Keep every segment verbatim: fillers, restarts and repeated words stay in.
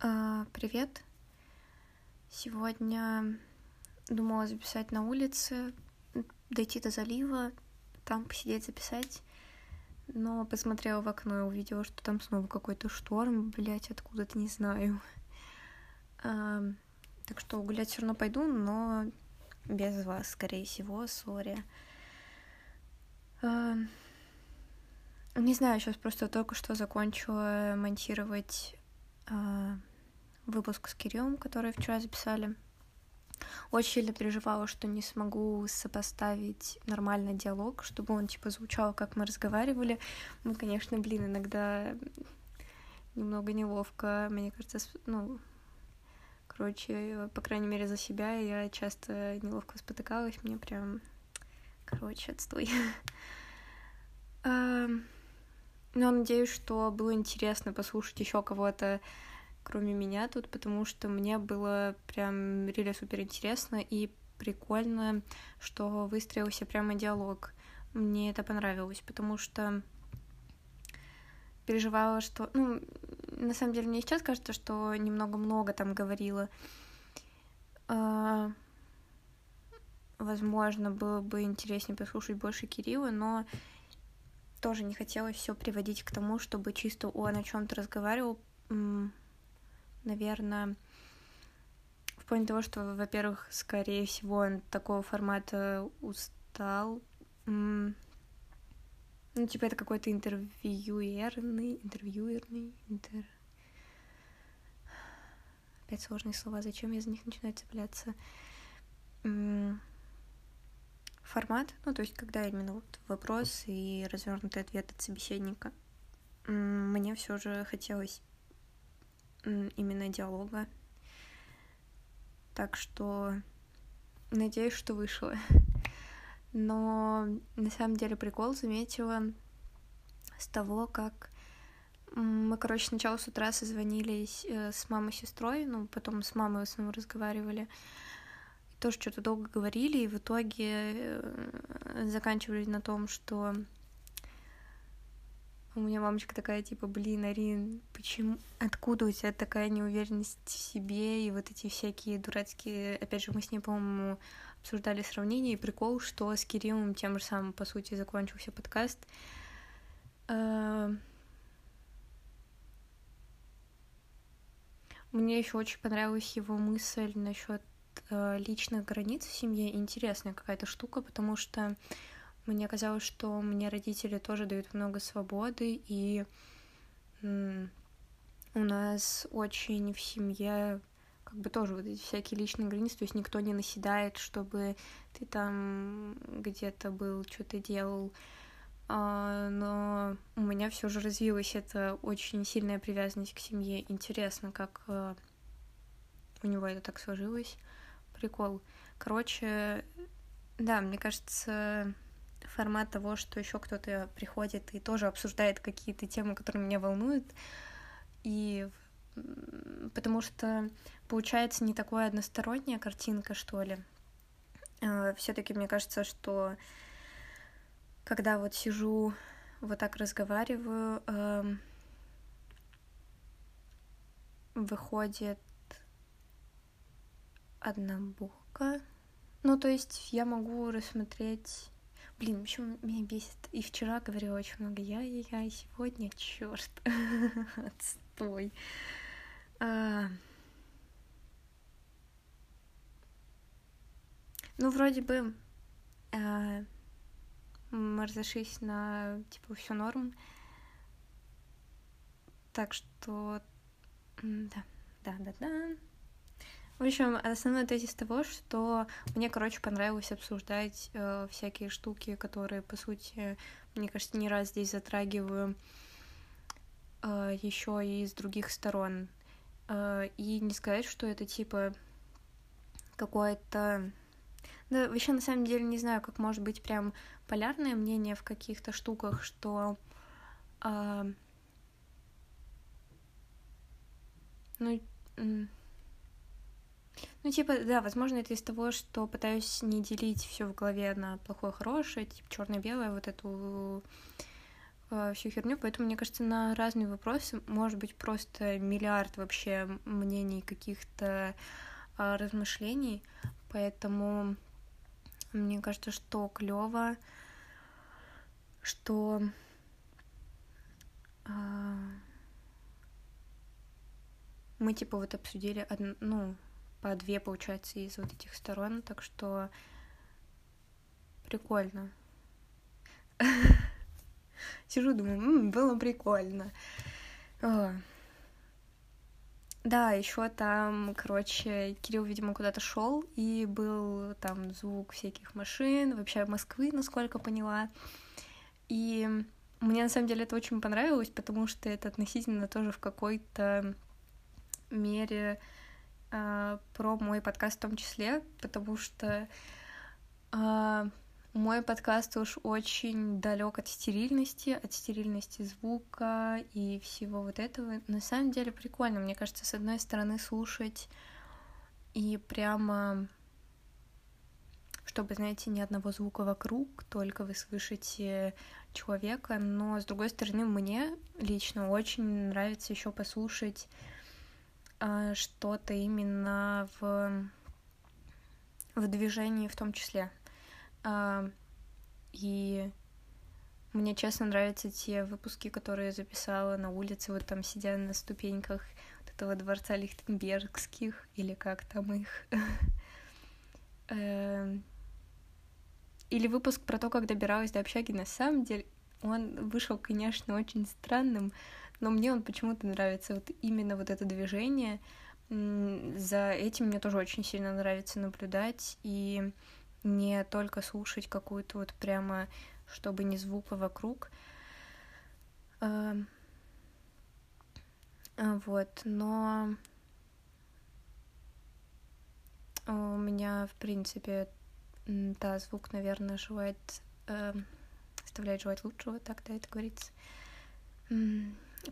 Привет! Сегодня думала записать на улице, дойти до залива, там посидеть записать, но посмотрела в окно и увидела, что там снова какой-то шторм, блять, откуда-то не знаю. А, так что гулять все равно пойду, но без вас, скорее всего, сори. А, не знаю, сейчас просто только что закончила монтировать а, выпуск с Кириллом, который вчера записали. Очень сильно переживала, что не смогу сопоставить нормально диалог, чтобы он, типа, звучал, как мы разговаривали. Ну, конечно, блин, иногда немного неловко, мне кажется, ну, короче, по крайней мере, за себя я часто неловко спотыкалась, мне прям, короче, отстой. Но надеюсь, что было интересно послушать еще кого-то, кроме меня тут, потому что мне было прям реально супер интересно и прикольно, что выстроился прямо диалог. Мне это понравилось, потому что переживала, что... Ну, на самом деле, мне сейчас кажется, что немного много там говорила. А... Возможно, было бы интереснее послушать больше Кирилла, но тоже не хотелось все приводить к тому, чтобы чисто он о чем-то разговаривал. Наверное, в плане того, что, во-первых, скорее всего, он от такого формата устал. Ну, типа, это какой-то интервьюерный, интервьюерный, интер... Опять сложные слова, зачем я за них начинаю цепляться? Формат, ну, то есть, когда именно вот вопрос и развернутый ответ от собеседника. Мне все же хотелось именно диалога. Так что надеюсь, что вышло. Но на самом деле прикол заметила с того, как мы, короче, сначала с утра созвонились с мамой и сестрой, ну, потом с мамой в основном разговаривали. Тоже что-то долго говорили, и в итоге заканчивали на том, что у меня мамочка такая, типа, блин, Арин, почему, откуда у тебя такая неуверенность в себе и вот эти всякие дурацкие... Опять же, мы с ней, по-моему, обсуждали сравнение и прикол, что с Кириллом тем же самым, по сути, закончился подкаст. Мне еще очень понравилась его мысль насчет личных границ в семье. Интересная какая-то штука, потому что мне казалось, что мне родители тоже дают много свободы, и у нас очень в семье как бы тоже вот эти всякие личные границы, то есть никто не наседает, чтобы ты там где-то был, что-то делал, но у меня все же развилась эта очень сильная привязанность к семье. Интересно, как у него это так сложилось. Прикол. Короче, да, мне кажется... Формат того, что еще кто-то приходит и тоже обсуждает какие-то темы, которые меня волнуют, и потому что получается не такая односторонняя картинка, что ли. Все-таки мне кажется, что когда вот сижу, вот так разговариваю, выходит однобоко. Ну, то есть я могу рассмотреть... Блин, вообще меня бесит. И вчера говорила очень много я-я-я, и сегодня черт, отстой. А... Ну, вроде бы а... мы разошлись на, типа, все норм. Так что... Да, да, да, да. В общем, основной тезис того, что мне, короче, понравилось обсуждать э, всякие штуки, которые, по сути, мне кажется, не раз здесь затрагиваю э, еще и с других сторон. Э, и не сказать, что это, типа, какое-то... Да, вообще, на самом деле, не знаю, как может быть прям полярное мнение в каких-то штуках, что... Э, ну... Ну, типа, да, возможно, это из того, что пытаюсь не делить все в голове на плохое, хорошее, типа черно-белое, вот эту э, всю херню, поэтому, мне кажется, на разные вопросы может быть просто миллиард вообще мнений, каких-то э, размышлений, поэтому мне кажется, что клево, что... Э, мы, типа, вот обсудили, одну, ну, по две, получается, из вот этих сторон, так что прикольно. Сижу, думаю, было прикольно. Да, еще там, короче, Кирилл, видимо, куда-то шел, и был там звук всяких машин, вообще Москвы, насколько поняла. И мне, на самом деле, это очень понравилось, потому что это относительно тоже в какой-то... мере э, про мой подкаст в том числе, потому что э, мой подкаст уж очень далек от стерильности, от стерильности звука и всего вот этого. На самом деле прикольно, мне кажется, с одной стороны слушать и прямо, чтобы, знаете, ни одного звука вокруг, только вы слышите человека, но с другой стороны мне лично очень нравится еще послушать что-то именно в, в движении в том числе. И мне, честно, нравятся те выпуски, которые я записала на улице, вот там сидя на ступеньках вот этого дворца Лихтенбергских, или как там их. Или выпуск про то, как добиралась до общаги. На самом деле он вышел, конечно, очень странным, но мне он почему-то нравится, вот именно вот это движение, за этим мне тоже очень сильно нравится наблюдать, и не только слушать какую-то вот прямо, чтобы не звука вокруг, вот, но у меня, в принципе, да, звук, наверное, желает, оставляет желать лучшего, так, да, это говорится.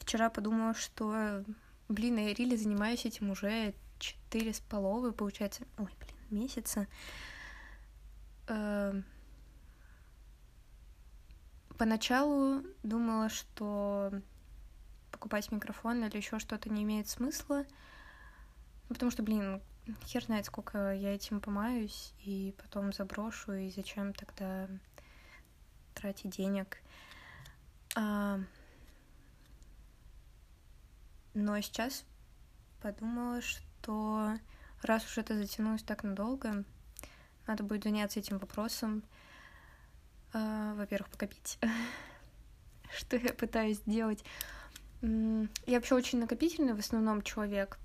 Вчера подумала, что, блин, я рили занимаюсь этим уже четыре с половой, получается, ой, блин, месяца. Поначалу думала, что покупать микрофон или еще что-то не имеет смысла, потому что, блин, хер знает, сколько я этим помаюсь, и потом заброшу, и зачем тогда тратить денег. Но сейчас подумала, что раз уж это затянулось так надолго, надо будет заняться этим вопросом. Во-первых, покопить, что я пытаюсь сделать. Я вообще очень накопительный в основном человек.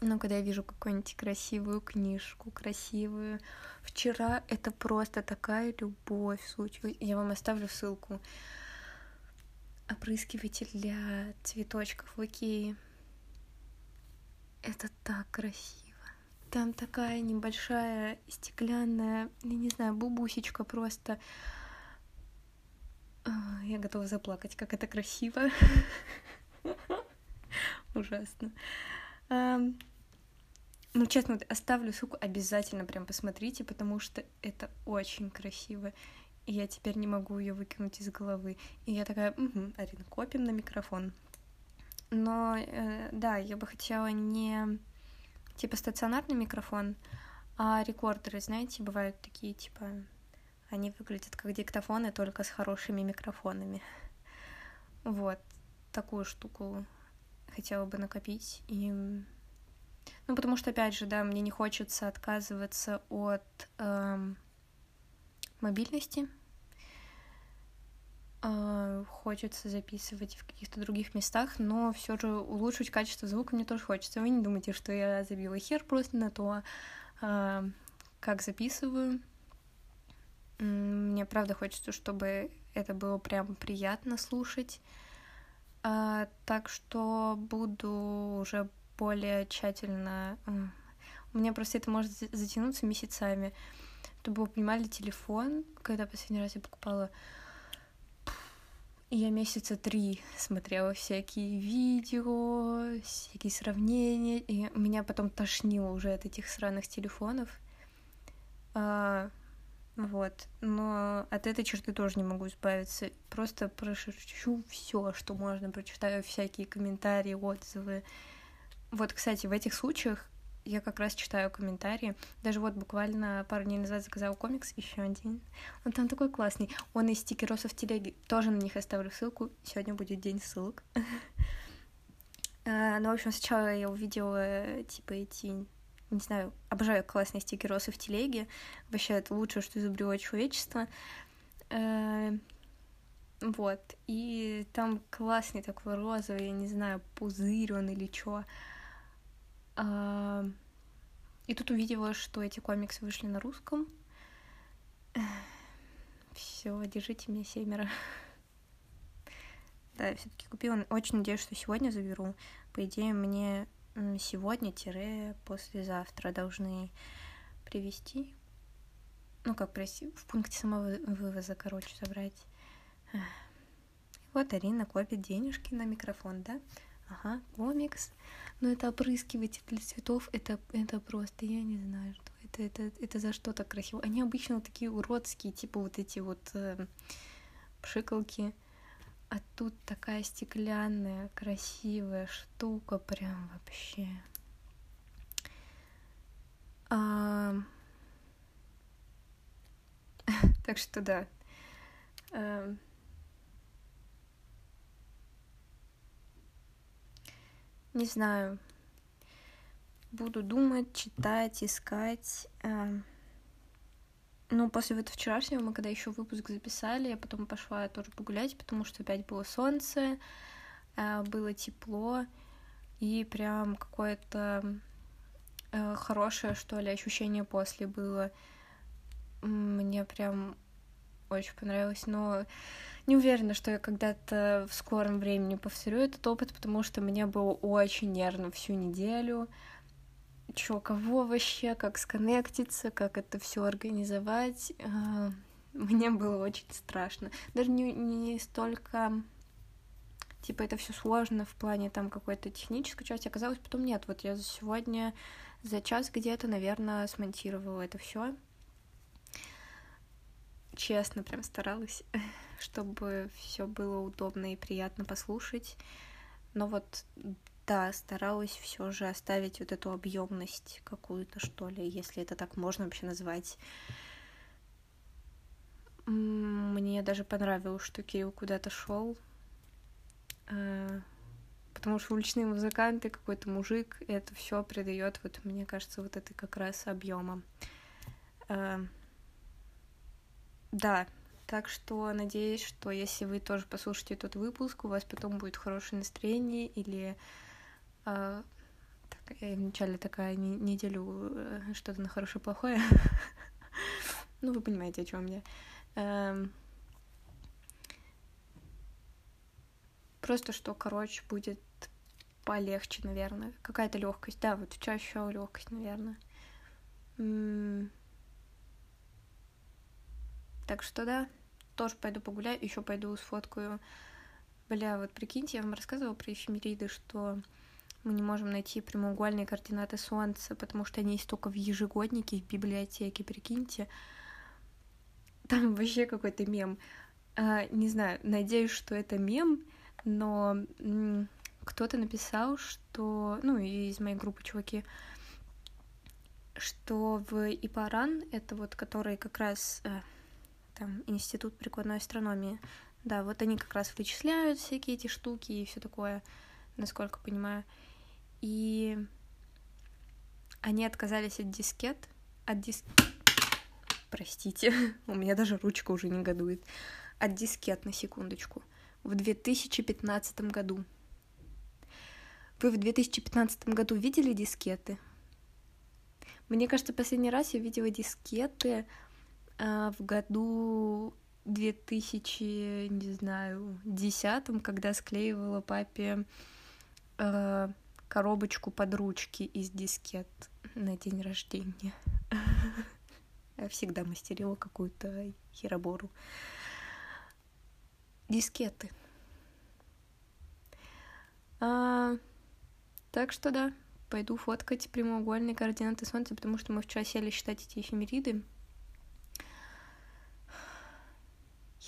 Но когда я вижу какую-нибудь красивую книжку, красивую... Вчера это просто такая любовь случилась. Я вам оставлю ссылку. Опрыскиватель для цветочков в Икее. Это так красиво. Там такая небольшая стеклянная, я не знаю, бубусечка просто. Я готова заплакать, как это красиво. Ужасно. Ну, честно, оставлю ссылку, обязательно прям посмотрите, потому что это очень красиво. И я теперь не могу ее выкинуть из головы. И я такая, угу, Арина, копим на микрофон. Но, э, да, я бы хотела не, типа, стационарный микрофон, а рекордеры, знаете, бывают такие, типа, они выглядят как диктофоны, только с хорошими микрофонами. Вот, такую штуку хотела бы накопить. И... Ну, потому что, опять же, да, мне не хочется отказываться от... Э, мобильности. Э, хочется записывать в каких-то других местах, но все же улучшить качество звука мне тоже хочется. Вы не думайте, что я забила хер просто на то, э, как записываю. Мне правда хочется, чтобы это было прям приятно слушать. Э, так что буду уже более тщательно... У меня просто это может затянуться месяцами. Чтобы вы понимали, телефон, когда последний раз я покупала, я месяца три смотрела всякие видео, всякие сравнения, и меня потом тошнило уже от этих сраных телефонов. А, Вот. Но от этой черты тоже не могу избавиться. Просто прошерчу все, что можно, прочитаю всякие комментарии, отзывы. Вот, кстати, в этих случаях я как раз читаю комментарии. Даже вот буквально пару дней назад заказала комикс, еще один. Он там такой классный. Он из стикеросов телеги. Тоже на них оставлю ссылку. Сегодня будет день ссылок. Ну, в общем, сначала я увидела, типа, эти... Не знаю, обожаю классные стикеросы в телеге. Вообще, это лучшее, что изобрело человечество. Вот. И там классный такой розовый, я не знаю, пузырь он или чё. И тут увидела, что эти комиксы вышли на русском. Все, держите меня, семеро. Да, я всё-таки купила. Очень надеюсь, что сегодня заберу. По идее, мне... сегодня-послезавтра должны привезти. Ну, как привезти? В пункте самовывоза, короче, забрать. Вот Арина копит денежки на микрофон, да? Ага, комикс. Но это опрыскиватель цветов, это, это просто, я не знаю, что это, это, это за что так красиво. Они обычно вот такие уродские, типа вот эти вот э, пшикалки. А тут такая стеклянная, красивая штука, прям вообще. А... так что да. А... Не знаю. Буду думать, читать, искать. А... Ну, после вот вчерашнего, мы когда еще выпуск записали, я потом пошла тоже погулять, потому что опять было солнце, было тепло, и прям какое-то хорошее, что ли, ощущение после было. Мне прям очень понравилось, но не уверена, что я когда-то в скором времени повторю этот опыт, потому что мне было очень нервно всю неделю. Чё, кого вообще, как сконнектиться, как это все организовать. Мне было очень страшно. Даже не, не столько, типа, это все сложно в плане там какой-то технической части. Оказалось, потом нет. Вот я за сегодня, за час где-то, наверное, смонтировала это все. Честно, прям старалась, чтобы все было удобно и приятно послушать. Но вот... Да, старалась все же оставить вот эту объемность какую-то, что ли, если это так можно вообще назвать. Мне даже понравилось, что Кирилл куда-то шел, потому что уличные музыканты, какой-то мужик, это все придает, вот мне кажется, вот это как раз объемом. Да. Так что надеюсь, что если вы тоже послушаете этот выпуск, у вас потом будет хорошее настроение или... Э, так, я вначале такая не, не делю э, что-то на хорошее и плохое. Ну, вы понимаете, о чем я. Э, просто что, короче, будет полегче, наверное. Какая-то легкость. Да, вот вчера ещё легкость, наверное. М-м- так что да. Тоже пойду погуляю, еще пойду сфоткаю. Бля, вот прикиньте, я вам рассказывала про эфемериды, что мы не можем найти прямоугольные координаты Солнца, потому что они есть только в ежегоднике, в библиотеке, прикиньте. Там вообще какой-то мем. А, не знаю, надеюсь, что это мем, но м- кто-то написал, что... Ну, из моей группы чуваки... Что в Ипаран, это вот который как раз... Там, Институт прикладной астрономии. Да, вот они как раз вычисляют всякие эти штуки и все такое, насколько понимаю. И они отказались от дискет. От дис... Простите, у меня даже ручка уже негодует. От дискет, на секундочку. В две тысячи пятнадцатом году. Вы в две тысячи пятнадцатом году видели дискеты? Мне кажется, последний раз я видела дискеты... в году две тысячи, не знаю, десятом, когда склеивала папе э, коробочку под ручки из дискет на день рождения. Я всегда мастерила какую-то херобору. Дискеты. А, так что да, пойду фоткать прямоугольные координаты Солнца, потому что мы вчера сели считать эти эфемериды.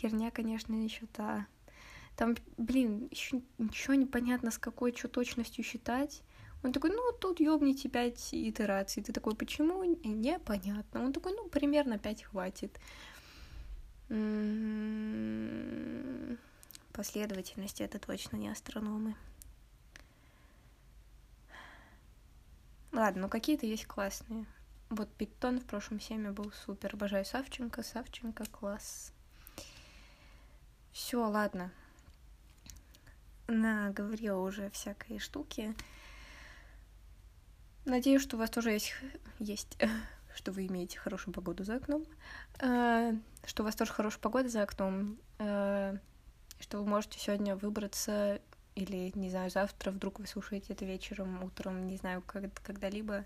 Херня, конечно, еще та. Там, блин, еще ничего не понятно, с какой что точностью считать. Он такой, ну, тут ёбните пять итераций. Ты такой, почему? Непонятно. Он такой, ну, примерно пять хватит. Последовательность — это точно не астрономы. Ладно, ну какие-то есть классные. Вот Питон в прошлом семе был супер. Обожаю Савченко. Савченко класс. Все, ладно. Наговорила уже всякие штуки. Надеюсь, что у вас тоже есть, есть что вы имеете хорошую погоду за окном, э, что у вас тоже хорошая погода за окном, э, что вы можете сегодня выбраться, или, не знаю, завтра, вдруг вы слушаете это вечером, утром, не знаю, как, когда-либо,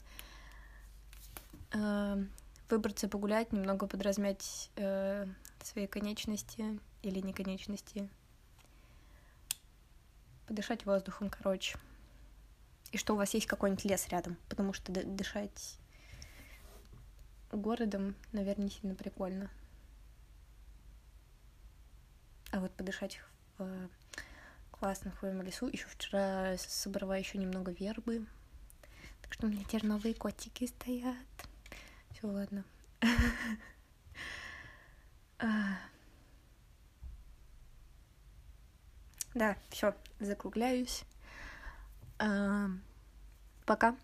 э, выбраться, погулять, немного подразмять э, свои конечности или не конечности, подышать воздухом, короче. И что у вас есть какой-нибудь лес рядом, потому что дышать городом, наверное, не сильно прикольно. А вот подышать в классном своем лесу. Еще вчера собрала еще немного вербы. Так что у меня теперь новые котики стоят. Все, ладно. Да, все, закругляюсь. Пока.